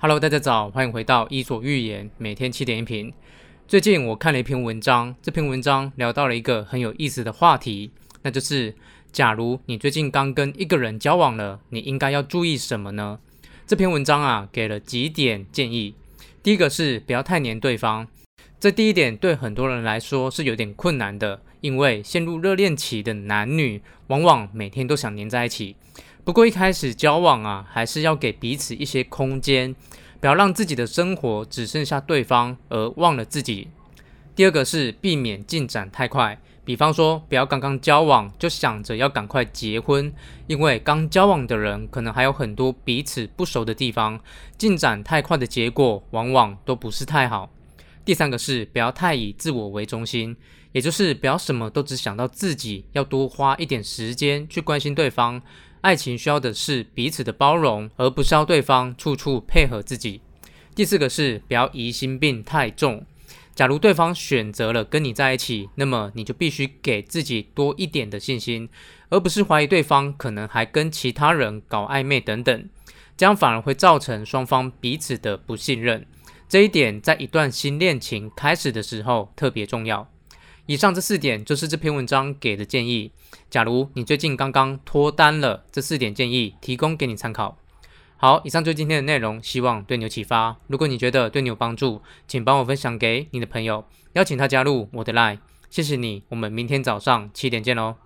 Hello， 大家早，欢迎回到伊索寓言，每天7点一评。最近我看了一篇文章，这篇文章聊到了一个很有意思的话题，那就是假如你最近刚跟一个人交往了，你应该要注意什么呢？这篇文章给了几点建议。第一个是不要太黏对方，这第一点对很多人来说是有点困难的，因为陷入热恋期的男女往往每天都想黏在一起。不过一开始交往还是要给彼此一些空间，不要让自己的生活只剩下对方而忘了自己。第二个是避免进展太快，比方说不要刚刚交往就想着要赶快结婚，因为刚交往的人可能还有很多彼此不熟的地方，进展太快的结果往往都不是太好。第三个是不要太以自我为中心，也就是不要什么都只想到自己，要多花一点时间去关心对方。爱情需要的是彼此的包容，而不是要对方处处配合自己。第四个是不要疑心病太重，假如对方选择了跟你在一起，那么你就必须给自己多一点的信心，而不是怀疑对方可能还跟其他人搞暧昧等等，这样反而会造成双方彼此的不信任，这一点在一段新恋情开始的时候特别重要。以上这4点就是这篇文章给的建议，假如你最近刚刚脱单了，这4点建议提供给你参考。好，以上就是今天的内容，希望对你有启发。如果你觉得对你有帮助，请帮我分享给你的朋友，邀请他加入我的 LINE。谢谢你，我们明天早上7点见哦。